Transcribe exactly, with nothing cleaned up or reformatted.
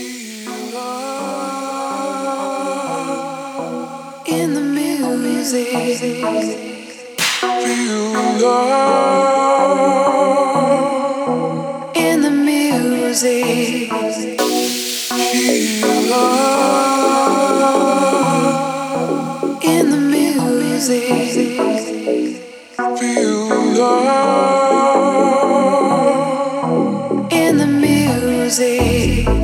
In the music, feel love. In the music, feel love. In the music, feel love. In the music.